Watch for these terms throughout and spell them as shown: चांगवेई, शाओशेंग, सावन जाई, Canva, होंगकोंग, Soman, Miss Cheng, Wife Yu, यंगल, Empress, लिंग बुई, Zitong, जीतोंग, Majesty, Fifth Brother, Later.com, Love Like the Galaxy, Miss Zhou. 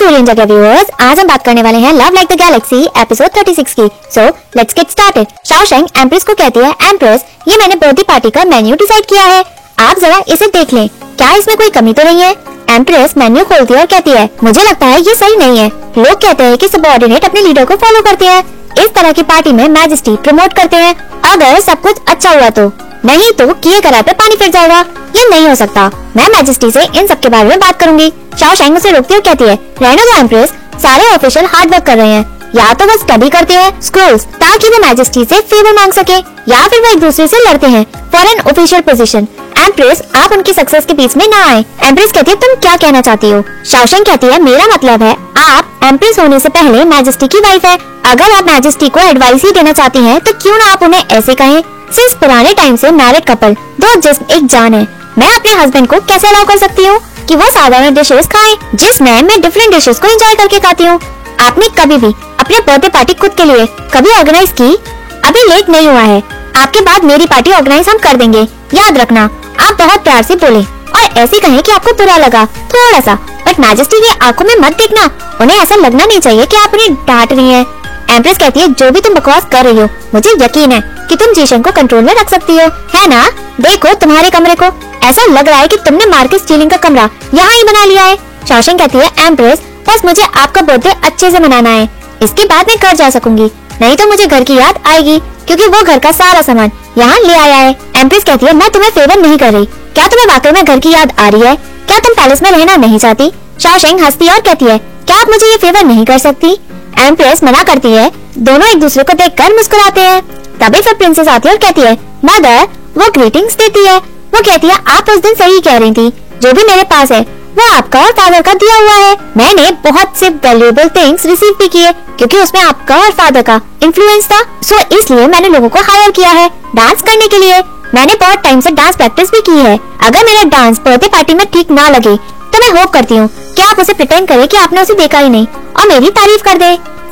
Korean जगह viewers, आज हम बात करने वाले हैं love like the galaxy episode 36 की। So let's get started. शाओशेंग empress को कहती है, एम्प्रेस ये मैंने बर्थडे पार्टी का मेन्यू डिसाइड किया है, आप जरा इसे देख लें, क्या इसमें कोई कमी तो नहीं है। एम्प्रेस मेन्यू खोलती है और कहती है, मुझे लगता है ये सही नहीं है, लोग कहते हैं कि सबऑर्डिनेट अपने लीडर को फॉलो करते हैं, इस तरह की पार्टी में मैजेस्टी प्रमोट करते हैं, अगर सब कुछ अच्छा हुआ तो, नहीं तो किए करार पे पानी फिर जाएगा, ये नहीं हो सकता, मैं मैजेस्टी से इन सब के बारे में बात करूंगी। शाओशेंग उसे रोकती है और कहती है, रहने दो एम्प्रेस, सारे ऑफिशियल हार्ड वर्क कर रहे हैं, या तो वो स्टडी करते हैं स्कूल्स ताकि वो मैजेस्टी से फेवर मांग सके, या फिर वो एक दूसरे से लड़ते हैं for an official position, empress आप उनकी सक्सेस के बीच में ना आए। एम्प्रेस कहती है, तुम क्या कहना चाहती हो। शाओशेंग कहती है, मेरा मतलब है आप एम्प्रेस होने से पहले मैजेस्टी की वाइफ है, अगर आप मैजेस्टी को एडवाइस ही देना चाहती हैं तो क्यों ना आप उन्हें ऐसे कहें, सिंस पुराने टाइम से मैरिड कपल दो जिस्म एक जान है, मैं अपने हस्बैंड को कैसे अलाउ कर सकती हूँ कि वो साधारण डिशेस खाएं जिसमें मैं डिफरेंट डिशेस को एंजॉय करके खाती हूँ। आपने कभी भी अपने बर्थडे पार्टी खुद के लिए कभी ऑर्गेनाइज की, अभी लेट नहीं हुआ है, आपके बाद मेरी पार्टी ऑर्गेनाइज हम कर देंगे, याद रखना। आप बहुत प्यार से बोले और ऐसे कहें कि आपको बुरा लगा थोड़ा सा, बट मैजेस्टी की आंखों में मत देखना, उन्हें ऐसा लगना नहीं चाहिए कि आप उन्हें डांट रही हैं। एम्प्रेस कहती है, जो भी तुम बकवास कर रही हो मुझे यकीन है कि तुम जीशन को कंट्रोल में रख सकती हो, है ना? देखो तुम्हारे कमरे को, ऐसा लग रहा है कि तुमने मार्केट स्टीलिंग का कमरा यहाँ ही बना लिया है। शाओशेंग कहती है, एम्प्रेस बस मुझे आपका बर्थडे अच्छे से मनाना है, इसके बाद मैं घर जा सकूंगी, नहीं तो मुझे घर की याद आएगी क्योंकि वो घर का सारा सामान यहाँ ले आया है। एम्प्रेस कहती है, मैं तुम्हें फेवर नहीं कर रही, क्या तुम्हें वाकई में घर की याद आ रही है, क्या तुम पैलेस में रहना नहीं चाहती। शाओशेंग हंसती है और कहती है, क्या आप मुझे ये फेवर नहीं कर सकती। एम्प्रेस मना करती है, दोनों एक दूसरे को देख कर मुस्कुराते हैं, तभी फिर प्रिंसेस आती है और कहती है, मदर वो ग्रीटिंग्स देती है, वो कहती है, आप उस दिन सही कह रही थी, जो भी मेरे पास है वो आपका और फादर का दिया हुआ है, मैंने बहुत से वैल्यूएबल थिंग्स रिसीव भी किए क्योंकि उसमें आपका और फादर का इन्फ्लुएंस था, सो इसलिए मैंने लोगों को हायर किया है डांस करने के लिए, मैंने बहुत टाइम से डांस प्रैक्टिस भी की है, अगर मेरा डांस बर्थडे पार्टी में ठीक ना लगे तो मैं होप करती हूँ कि आप उसे प्रिटेंड करें कि आपने उसे देखा ही नहीं और मेरी तारीफ कर दे।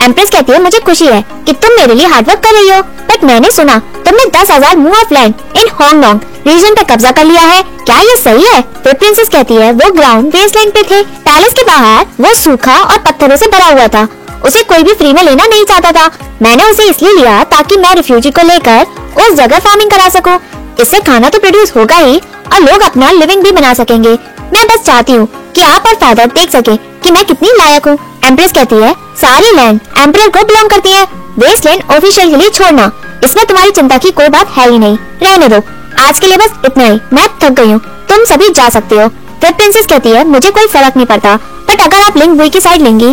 एम्प्रेस कहती है, मुझे खुशी है कि तुम मेरे लिए हार्डवर्क कर रही हो, बट मैंने सुना तुमने 10,000 मुंह of land in होंगकोंग region पे कब्जा कर लिया है, क्या ये सही है। फिर प्रिंसेस कहती है, वो ग्राउंड बेसलैंड पे थे, पैलेस के बाहर वो सूखा और पत्थरों से भरा हुआ था, उसे कोई भी फ्री में लेना नहीं चाहता था, मैंने उसे इसलिए लिया ताकि मैं रिफ्यूजी को लेकर उस जगह फार्मिंग करा सकूं, इससे खाना तो प्रोड्यूस होगा ही और लोग अपना लिविंग भी बना सकेंगे, मैं बस चाहती हूँ कि आप और फादर देख सके कि मैं कितनी लायक हूँ। एम्प्रेस कहती है, सारी लैंड एम्प्रेस को बिलोंग करती है, वेस्टलैंड ऑफिशियल के लिए छोड़ना, इसमें तुम्हारी चिंता की कोई बात है ही नहीं, रहने दो, आज के लिए बस इतना ही, मैं थक गई हूँ, तुम सभी जा सकते हो। फिर प्रिंसेस कहती है, मुझे कोई फर्क नहीं पड़ता, बट अगर आप लिंग बुई की साइड लेंगी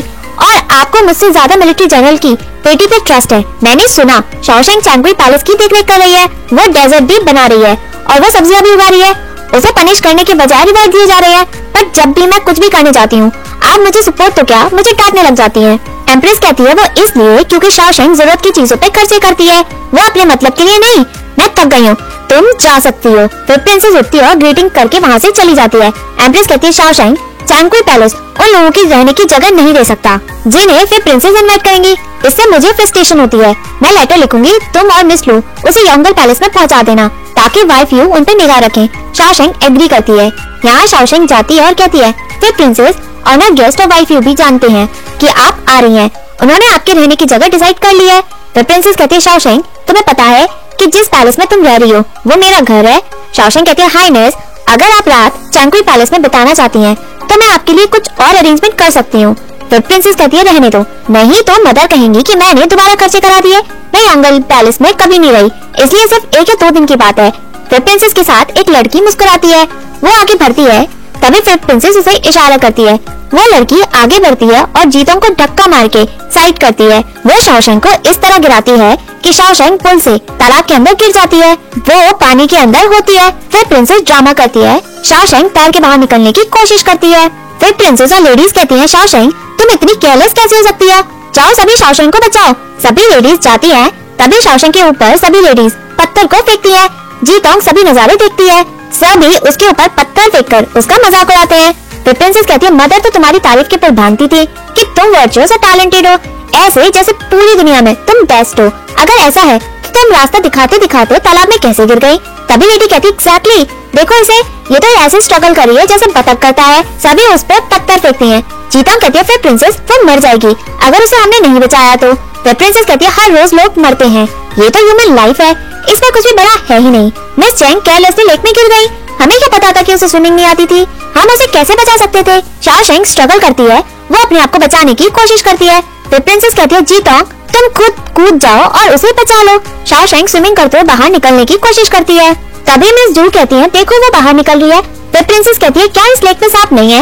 और आपको मुझसे ज्यादा मिलिट्री जनरल की बेटी पे ट्रस्ट है, मैंने सुना शाओशेंग चांगवेई पैलेस की देखरेख कर रही है, वो डेजर्ट भी बना रही है और वो सब्जियां भी उगा रही है, उसे पनिश करने के बजाय रिवॉर्ड दिए जा रहे हैं, बट जब भी मैं कुछ भी करने जाती हूँ आप मुझे सपोर्ट तो क्या मुझे डांटने लग जाती है। एम्प्रेस कहती है, वो इसलिए क्योंकि शाओशेंग जरूरत की चीजों पे खर्चे करती है, वो अपने मतलब के लिए नहीं, मैं थक गई हूँ, तुम जा सकती हो। फिर प्रिंसेस उठती है और ग्रीटिंग करके वहाँ से चली जाती है। एम्प्रेस कहती है, शाओशेंग चांगवेई पैलेस उन लोगों की रहने की जगह नहीं दे सकता जिन्हें फिर प्रिंसेस इन्वाइट करेंगी, इससे मुझे फ्रस्ट्रेशन होती है, मैं लेटर लिखूंगी, तुम और मिस ज़ू उसे यंगल पैलेस में पहुँचा देना ताकि वाइफ यू उन पे निगाह रखें। शाओशेंग एग्री करती है। यहाँ शाओशेंग जाती है और कहती है, फिर प्रिंसेस ऑनर गेस्ट और वाइफ यू भी जानते हैं कि आप आ रही हैं, उन्होंने आपके रहने की जगह डिसाइड कर ली है। फिर प्रिंसेस कहती है, शाओशेंग तुम्हें पता है कि जिस पैलेस में तुम रह रही हो वो मेरा घर है। शाओशेंग कहती है, हाईनेस अगर आप रात चांगवेई पैलेस में बिताना चाहती हैं तो मैं आपके लिए कुछ और अरेंजमेंट कर सकती हूँ। फिर प्रिंसेस कहती है, रहने दो, नहीं तो मदर कहेंगी कि मैंने दोबारा खर्चे करा दिए, मैं यंगल पैलेस में कभी नहीं रही, इसलिए सिर्फ 1 या 2 दिन की बात है। फिर प्रिंसेस के साथ एक लड़की मुस्कुराती है, वो आगे बढ़ती है, तभी फिर प्रिंसेस उसे इशारा करती है, वो लड़की आगे बढ़ती है और जीतों को धक्का मार के साइड करती है, वो शाओशेंग को इस तरह गिराती है कि शाओशेंग पुल से तालाब के अंदर गिर जाती है, वो पानी के अंदर होती है। फिर प्रिंसेस ड्रामा करती है, शाओशेंग पैर के बाहर निकलने की कोशिश करती है। फिर प्रिंसेस और लेडीज कहती है, शाओशेंग तुम इतनी केयरलेस कैसे हो सकती है, जाओ सभी शाओशेंग को बचाओ। सभी लेडीज जाती है, तभी शाओशेंग के ऊपर सभी लेडीज पत्थर को फेंकती है, जीतोंग सभी नजारे देखती है, सभी उसके ऊपर पत्थर फेंककर उसका मजाक उड़ाते हैं। फिर प्रिंसेस कहती है, मदर तो तुम्हारी तारीफ के पर भांगती थी कि तुम वर्चुअस और टैलेंटेड हो, ऐसे जैसे पूरी दुनिया में तुम बेस्ट हो, अगर ऐसा है तो तुम रास्ता दिखाते दिखाते तालाब में कैसे गिर गयी? तभी लेडी कहती एग्जैक्टली, देखो इसे, ये तो ऐसे स्ट्रगल कर रही है जैसे बतख करता है। सभी उस पर पत्थर फेंकते हैं। जीतोंग कहती है फिर प्रिंसेस वो मर जाएगी अगर उसे हमने नहीं बचाया तो। फिर प्रिंसेस कहती है हर रोज लोग मरते हैं, ये तो ह्यूमन लाइफ है, इसमें कुछ भी बड़ा है ही नहीं। मिस चेंग केयरलेसली लेक में गिर गयी, हमें क्या पता था कि उसे स्विमिंग नहीं आती थी, हम उसे कैसे बचा सकते थे। शाओशेंग स्ट्रगल करती है, वो अपने आप को बचाने की कोशिश करती है। फिर प्रिंसेस कहती है जीतोंग तुम खुद कूद जाओ और उसे बचा लो। शाओशेंग स्विमिंग करते हुए बाहर निकलने की कोशिश करती है। तभी मिस जू कहती है देखो वो बाहर निकल रही है। फिर प्रिंसेस कहती है क्या इस लेक में सांप नहीं है?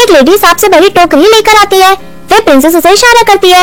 एक लेडी सांप से भरी टोकरी लेकर आती है। फिर प्रिंसेस उसे इशारा करती है,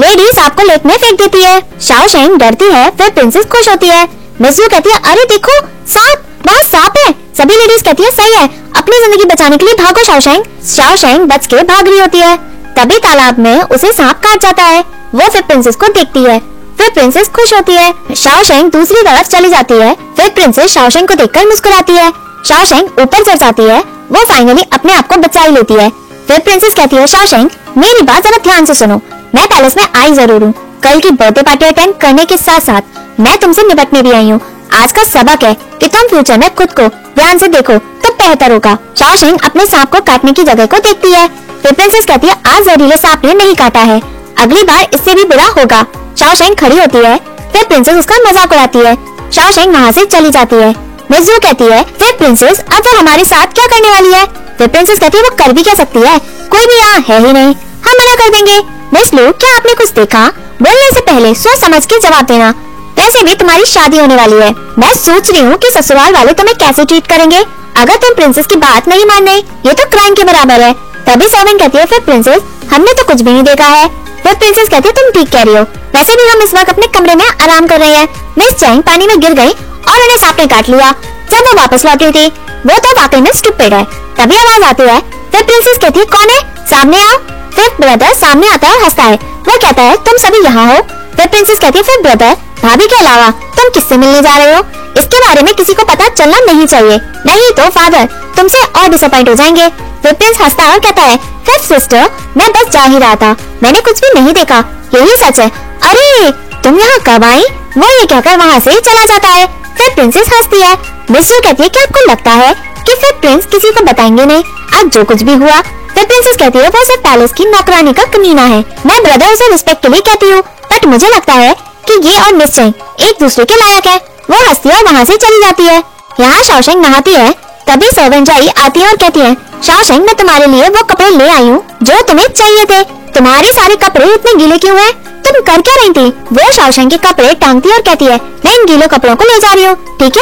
लेडी सांप को लेक में फेंक देती है। शाओशेंग डरती है, फिर प्रिंसेस खुश होती है। मिस जू कहती है अरे देखो सांप, वहाँ सांप है। सभी लेडीज कहती है सही है, अपनी जिंदगी बचाने के लिए भागो शाओशेंग। शाओशेंग बच के भाग रही होती है, तभी तालाब में उसे सांप काट जाता है। वो फिर प्रिंसेस को देखती है, फिर प्रिंसेस खुश होती है। शाओशेंग दूसरी तरफ चली जाती है। फिर प्रिंसेस शाओशेंग को देखकर मुस्कुराती है। शाओशेंग ऊपर चढ़ जाती है, वो फाइनली अपने आप को बचा ही लेती है। फिर प्रिंसेस कहती है शाओशेंग मेरी बात जरा ध्यान से सुनो, मैं पैलेस में आई जरूर हूँ, कल की बर्थडे पार्टी अटेंड करने के साथ साथ मैं तुमसे निपटने भी आई हूँ। आज का सबक है कि तुम फ्यूचर में खुद को ध्यान से देखो तो बेहतर होगा। शाओशेंग अपने सांप को काटने की जगह को देखती है। फिर प्रिंसेस कहती है आज जहरीले सांप ने नहीं काटा है, अगली बार इससे भी बुरा होगा। शाओशेंग खड़ी होती है, फिर प्रिंसेस उसका मजाक उड़ाती है। शाओशेंग वहाँ से चली जाती है। मिस जू कहती है फिर प्रिंसेस अब वो हमारे साथ क्या करने वाली है? फिर प्रिंसेस कहती है वो कर भी क्या सकती है, कोई भी यहाँ है ही नहीं, हम मना कर देंगे। मिस लू क्या आपने कुछ देखा? बोलने से पहले सोच समझ के जवाब देना, वैसे भी तुम्हारी शादी होने वाली है, मैं सोच रही हूँ कि ससुराल वाले तुम्हें कैसे ट्रीट करेंगे अगर तुम प्रिंसेस की बात नहीं मान रहे, ये तो क्राइम के बराबर है। तभी सोमन कहती है फिर प्रिंसेस हमने तो कुछ भी नहीं देखा है। फिर प्रिंसेस कहती है तुम ठीक कह रही हो, वैसे भी हम इस वक्त अपने कमरे में आराम कर रहे हैं। मिस चेंग पानी में गिर गयी और उन्हें सांप ने काट लिया। जब वो वापस लौट रही थी वो तो वाकई में स्टूपिड है, तभी आवाज आती है। फिर प्रिंसेस कहती है कौन है, सामने आओ। फिफ्थ ब्रदर सामने आता है, हंसता है, वो कहता है तुम सभी यहाँ हो। फिर प्रिंसेस कहती है फिफ्थ ब्रदर भाभी के अलावा तुम किससे मिलने जा रहे हो, इसके बारे में किसी को पता चलना नहीं चाहिए, नहीं तो फादर तुमसे और डिसअपॉइंट हो जाएंगे। फिर प्रिंस हंसता और कहता है फिर सिस्टर मैं बस जा ही रहा था, मैंने कुछ भी नहीं देखा, यही सच है। अरे तुम यहाँ कब आई? वो ये कहकर वहाँ से चला जाता है। फिर प्रिंसेस हंसती है। मिस जू कहती है कि आपको लगता है कि फिर प्रिंस किसी को बताएंगे नहीं आज जो कुछ भी हुआ? फिर प्रिंसेस कहती है वो सिर्फ पैलेस की नौकरानी का कमीना है, मैं ब्रदर उसे रिस्पेक्ट के लिए कहती हूँ, बट मुझे लगता है कि ये और मिस चेंग एक दूसरे के लायक है। वो हंसती है, वहाँ से चली जाती है। यहाँ शाओशेंग नहाती है, तभी सावन जाई आती है और कहती है शाओशेंग मैं तुम्हारे लिए वो कपड़े ले आई हूँ जो तुम्हें चाहिए थे, तुम्हारे सारे कपड़े इतने गीले क्यों हैं? तुम कर क्या रही थी? वो शाओशेंग के कपड़े टांगती है और कहती है मैं इन गीले कपड़ों को ले जा रही हूँ, ठीक है